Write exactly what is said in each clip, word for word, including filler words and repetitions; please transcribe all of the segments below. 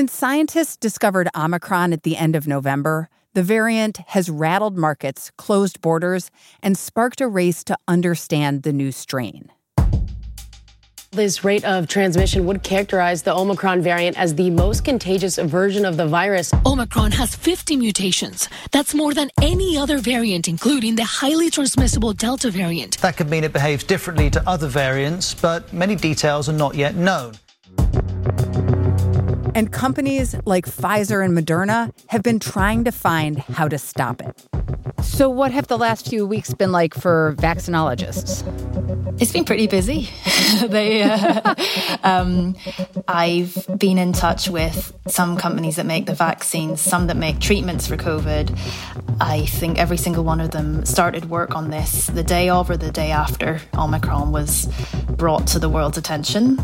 Since scientists discovered Omicron at the end of November, the variant has rattled markets, closed borders, and sparked a race to understand the new strain. This rate of transmission would characterize the Omicron variant as the most contagious version of the virus. Omicron has fifty mutations. That's more than any other variant, including the highly transmissible Delta variant. That could mean it behaves differently to other variants, but many details are not yet known. And companies like Pfizer and Moderna have been trying to find how to stop it. So what have the last few weeks been like for vaccinologists? It's been pretty busy. they, uh, um, I've been in touch with some companies that make the vaccines, some that make treatments for COVID. I think every single one of them started work on this the day of or the day after Omicron was brought to the world's attention.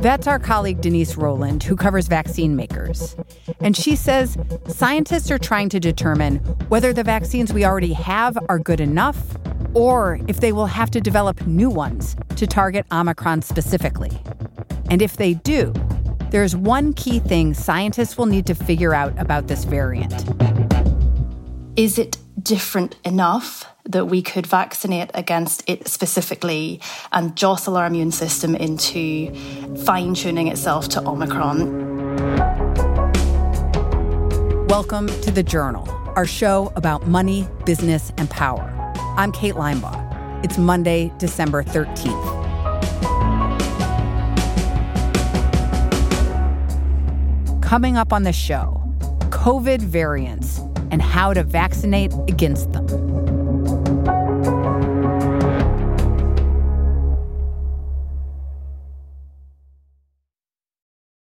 That's our colleague Denise Roland, who covers vaccine makers. And she says scientists are trying to determine whether the vaccines we already have are good enough or if they will have to develop new ones to target Omicron specifically. And if they do, there's one key thing scientists will need to figure out about this variant. Is it different enough that we could vaccinate against it specifically and jostle our immune system into fine-tuning itself to Omicron? Welcome to The Journal, our show about money, business, and power. I'm Kate Linebaugh. It's Monday, December thirteenth. Coming up on the show, COVID variants and how to vaccinate against them.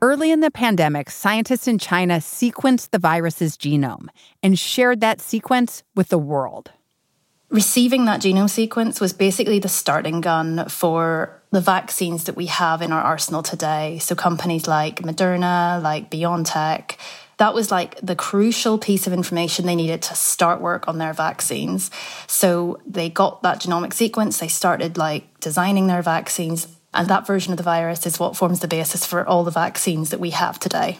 Early in the pandemic, scientists in China sequenced the virus's genome and shared that sequence with the world. Receiving that genome sequence was basically the starting gun for the vaccines that we have in our arsenal today. So companies like Moderna, like BioNTech, that was like the crucial piece of information they needed to start work on their vaccines. So they got that genomic sequence, they started like designing their vaccines, and that version of the virus is what forms the basis for all the vaccines that we have today.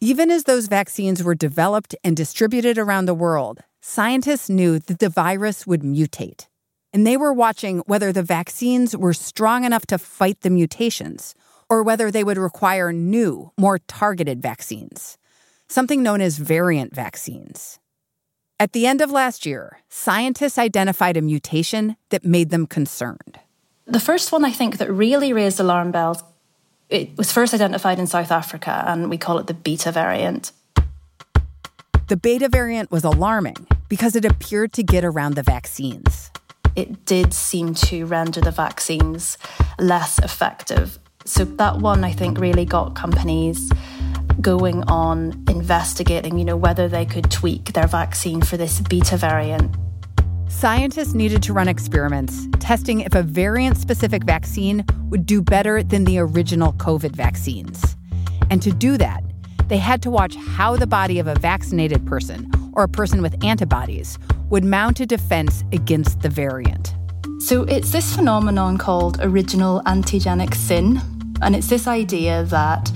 Even as those vaccines were developed and distributed around the world, scientists knew that the virus would mutate, and they were watching whether the vaccines were strong enough to fight the mutations or whether they would require new, more targeted vaccines, something known as variant vaccines. At the end of last year, scientists identified a mutation that made them concerned. The first one I think that really raised alarm bells, it was first identified in South Africa, and we call it the beta variant. The beta variant was alarming because it appeared to get around the vaccines. It did seem to render the vaccines less effective. So that one, I think, really got companies going on investigating, you know, whether they could tweak their vaccine for this beta variant. Scientists needed to run experiments testing if a variant-specific vaccine would do better than the original COVID vaccines. And to do that, they had to watch how the body of a vaccinated person or a person with antibodies would mount a defense against the variant. So it's this phenomenon called original antigenic sin, and it's this idea that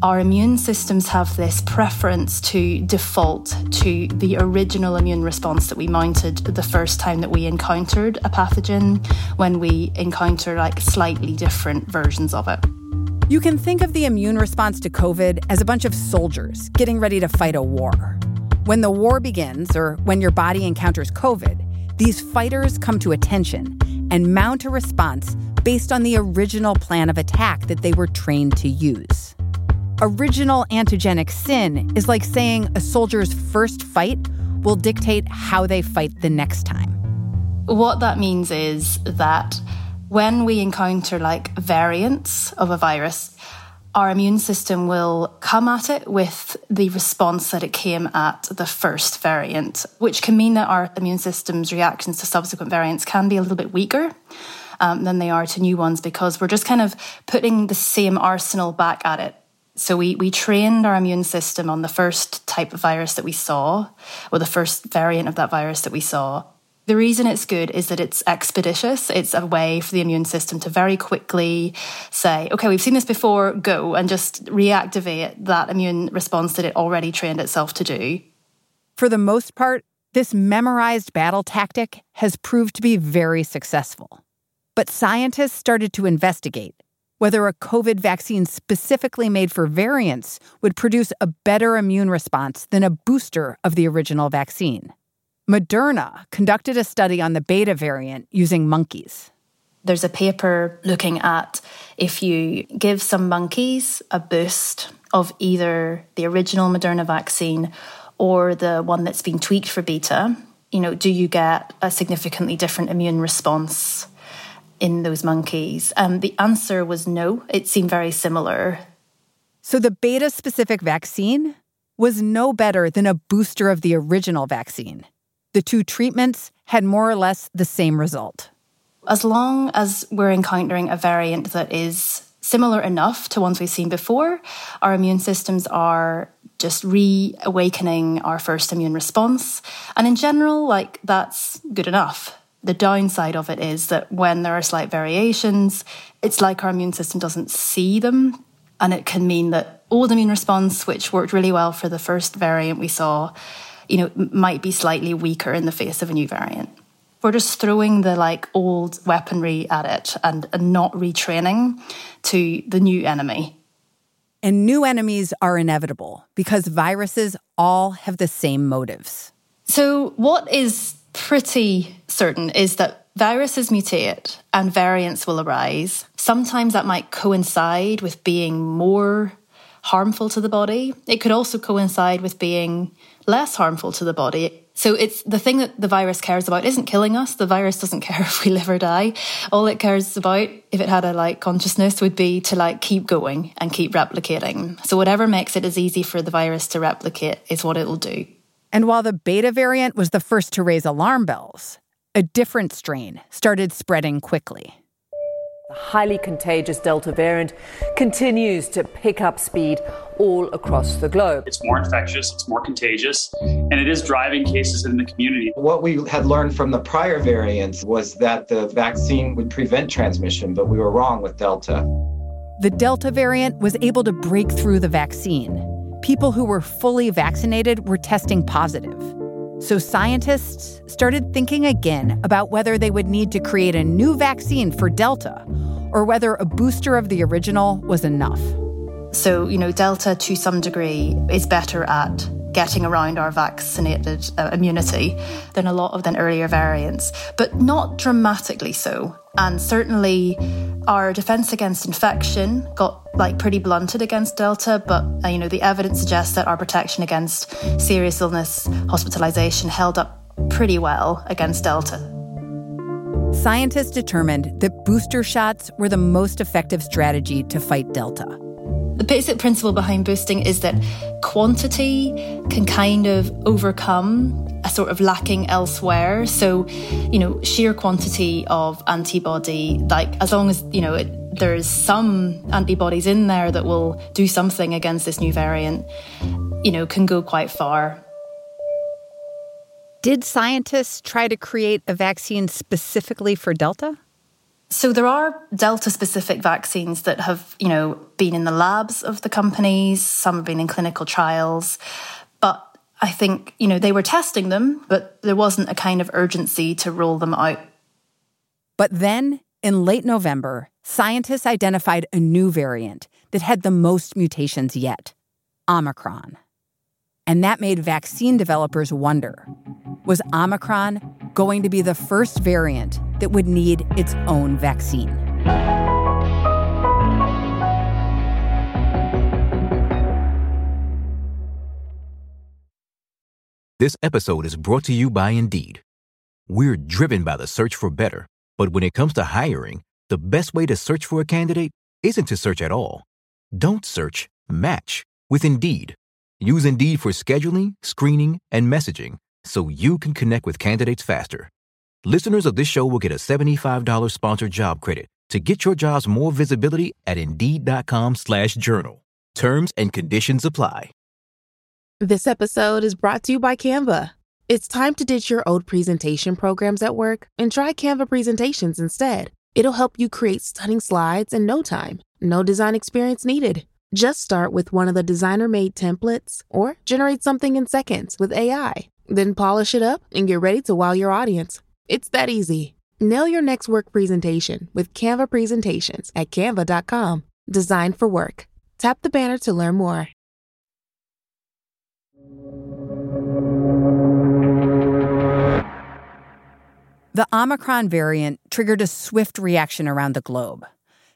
our immune systems have this preference to default to the original immune response that we mounted the first time that we encountered a pathogen when we encounter like slightly different versions of it. You can think of the immune response to COVID as a bunch of soldiers getting ready to fight a war. When the war begins, or when your body encounters COVID, these fighters come to attention and mount a response based on the original plan of attack that they were trained to use. Original antigenic sin is like saying a soldier's first fight will dictate how they fight the next time. What that means is that when we encounter like variants of a virus, our immune system will come at it with the response that it came at the first variant, which can mean that our immune system's reactions to subsequent variants can be a little bit weaker um, than they are to new ones, because we're just kind of putting the same arsenal back at it. So we we trained our immune system on the first type of virus that we saw, or the first variant of that virus that we saw. The reason it's good is that it's expeditious. It's a way for the immune system to very quickly say, okay, we've seen this before, go, and just reactivate that immune response that it already trained itself to do. For the most part, this memorized battle tactic has proved to be very successful. But scientists started to investigate whether a COVID vaccine specifically made for variants would produce a better immune response than a booster of the original vaccine. Moderna conducted a study on the beta variant using monkeys. There's a paper looking at if you give some monkeys a boost of either the original Moderna vaccine or the one that's been tweaked for beta, you know, do you get a significantly different immune response in those monkeys? Um, the answer was no. It seemed very similar. So the beta-specific vaccine was no better than a booster of the original vaccine. The two treatments had more or less the same result. As long as we're encountering a variant that is similar enough to ones we've seen before, our immune systems are just reawakening our first immune response. And in general, like, that's good enough. The downside of it is that when there are slight variations, it's like our immune system doesn't see them. And it can mean that old immune response, which worked really well for the first variant we saw, you know, might be slightly weaker in the face of a new variant. We're just throwing the like old weaponry at it and, and not retraining to the new enemy. And new enemies are inevitable because viruses all have the same motives. So what is pretty certain is that viruses mutate and variants will arise. Sometimes that might coincide with being more harmful to the body. It could also coincide with being less harmful to the body. So it's the thing that the virus cares about isn't killing us. The virus doesn't care if we live or die. All it cares about, if it had a like consciousness, would be to like keep going and keep replicating. So whatever makes it as easy for the virus to replicate is what it will do. And while the beta variant was the first to raise alarm bells, a different strain started spreading quickly. The highly contagious Delta variant continues to pick up speed all across the globe. It's more infectious, it's more contagious, and it is driving cases in the community. What we had learned from the prior variants was that the vaccine would prevent transmission, but we were wrong with Delta. The Delta variant was able to break through the vaccine. People who were fully vaccinated were testing positive. So scientists started thinking again about whether they would need to create a new vaccine for Delta or whether a booster of the original was enough. So, you know, Delta, to some degree, is better at getting around our vaccinated uh, immunity than a lot of the earlier variants, but not dramatically so. And certainly our defense against infection got like pretty blunted against Delta, but uh, you know, the evidence suggests that our protection against serious illness, hospitalization held up pretty well against Delta. Scientists determined that booster shots were the most effective strategy to fight Delta. The basic principle behind boosting is that quantity can kind of overcome a sort of lacking elsewhere. So, you know, sheer quantity of antibody, like as long as, you know, it, there's some antibodies in there that will do something against this new variant, you know, can go quite far. Did scientists try to create a vaccine specifically for Delta? So there are Delta-specific vaccines that have, you know, been in the labs of the companies. Some have been in clinical trials. But I think, you know, they were testing them, but there wasn't a kind of urgency to roll them out. But then, in late November, scientists identified a new variant that had the most mutations yet, Omicron. And that made vaccine developers wonder, was Omicron going to be the first variant that would need its own vaccine? This episode is brought to you by Indeed. We're driven by the search for better, but when it comes to hiring, The best way to search for a candidate isn't to search at all. Don't search, match with Indeed. Use Indeed for scheduling, screening, and messaging so you can connect with candidates faster. Listeners of this show will get a seventy-five dollars sponsored job credit to get your jobs more visibility at Indeed.com slash journal. Terms and conditions apply. This episode is brought to you by Canva. It's time to ditch your old presentation programs at work and try Canva presentations instead. It'll help you create stunning slides in no time. No design experience needed. Just start with one of the designer-made templates or generate something in seconds with A I. Then polish it up and get ready to wow your audience. It's that easy. Nail your next work presentation with Canva presentations at canva dot com. Designed for work. Tap the banner to learn more. The Omicron variant triggered a swift reaction around the globe.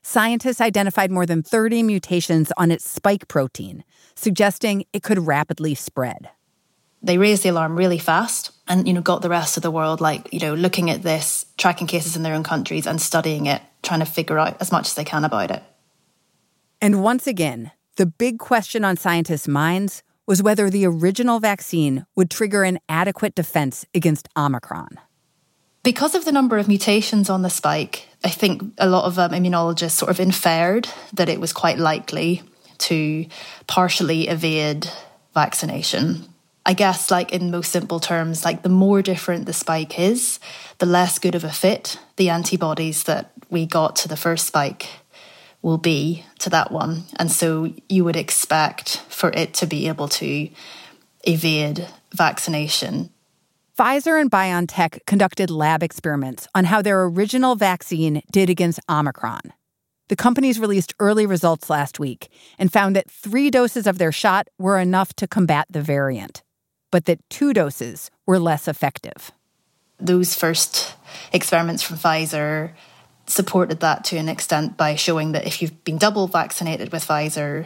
Scientists identified more than thirty mutations on its spike protein, suggesting it could rapidly spread. They raised the alarm really fast and, you know, got the rest of the world, like, you know, looking at this, tracking cases in their own countries and studying it, trying to figure out as much as they can about it. And once again, the big question on scientists' minds was whether the original vaccine would trigger an adequate defense against Omicron. Because of the number of mutations on the spike, I think a lot of um, immunologists sort of inferred that it was quite likely to partially evade vaccination. I guess, like, in most simple terms, like, the more different the spike is, the less good of a fit the antibodies that we got to the first spike will be to that one. And so you would expect for it to be able to evade vaccination. Pfizer and BioNTech conducted lab experiments on how their original vaccine did against Omicron. The companies released early results last week and found that three doses of their shot were enough to combat the variant, but that two doses were less effective. Those first experiments from Pfizer supported that to an extent by showing that if you've been double vaccinated with Pfizer,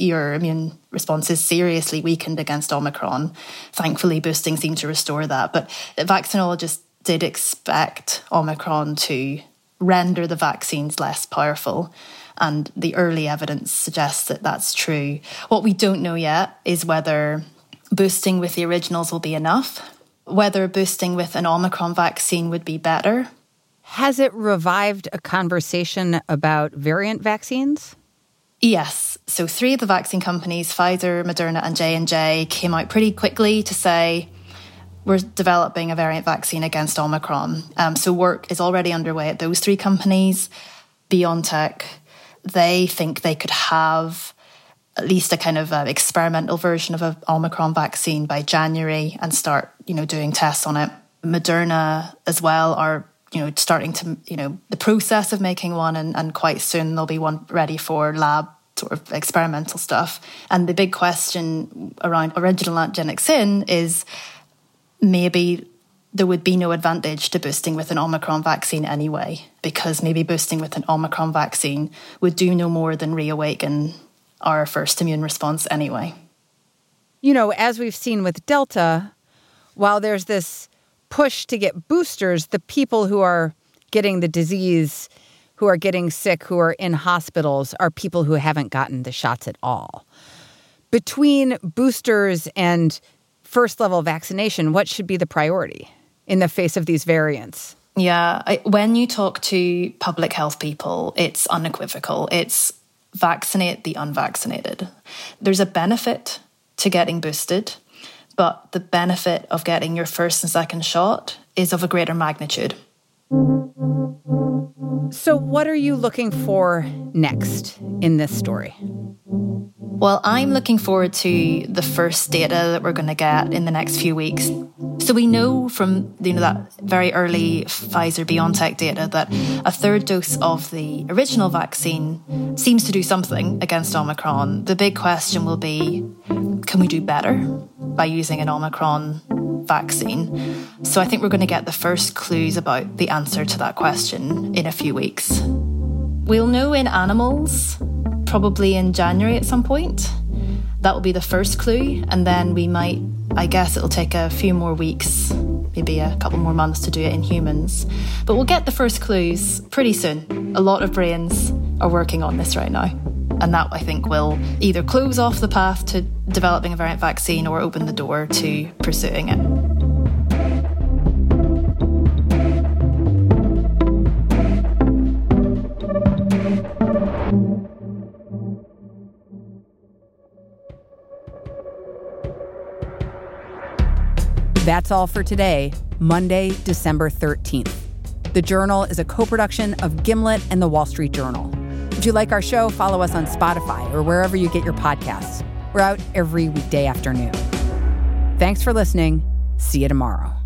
your immune response is seriously weakened against Omicron. Thankfully, boosting seemed to restore that. But vaccinologists did expect Omicron to render the vaccines less powerful. And the early evidence suggests that that's true. What we don't know yet is whether boosting with the originals will be enough, whether boosting with an Omicron vaccine would be better. Has it revived a conversation about variant vaccines? Yes. So three of the vaccine companies, Pfizer, Moderna and J and J, came out pretty quickly to say, we're developing a variant vaccine against Omicron. Um, so work is already underway at those three companies. BioNTech, they think they could have at least a kind of uh, experimental version of an Omicron vaccine by January and start, you know, doing tests on it. Moderna as well are you know, starting to, you know, the process of making one, and, and quite soon there'll be one ready for lab sort of experimental stuff. And the big question around original antigenic sin is maybe there would be no advantage to boosting with an Omicron vaccine anyway, because maybe boosting with an Omicron vaccine would do no more than reawaken our first immune response anyway. You know, as we've seen with Delta, while there's this push to get boosters, the people who are getting the disease, who are getting sick, who are in hospitals, are people who haven't gotten the shots at all. Between boosters and first-level vaccination, what should be the priority in the face of these variants? Yeah, I, when you talk to public health people, it's unequivocal. It's vaccinate the unvaccinated. There's a benefit to getting boosted, but the benefit of getting your first and second shot is of a greater magnitude. So what are you looking for next in this story? Well, I'm looking forward to the first data that we're going to get in the next few weeks. So we know from, you know, that very early Pfizer-BioNTech data that a third dose of the original vaccine seems to do something against Omicron. The big question will be, can we do better by using an Omicron vaccine? So I think we're going to get the first clues about the answer to that question in a few weeks. We'll know in animals probably in January at some point. That will be the first clue. And then we might, I guess it'll take a few more weeks, maybe a couple more months to do it in humans. But we'll get the first clues pretty soon. A lot of brains are working on this right now. And that, I think, will either close off the path to developing a variant vaccine or open the door to pursuing it. That's all for today, Monday, December thirteenth. The Journal is a co-production of Gimlet and The Wall Street Journal. If you like our show, follow us on Spotify or wherever you get your podcasts. We're out every weekday afternoon. Thanks for listening. See you tomorrow.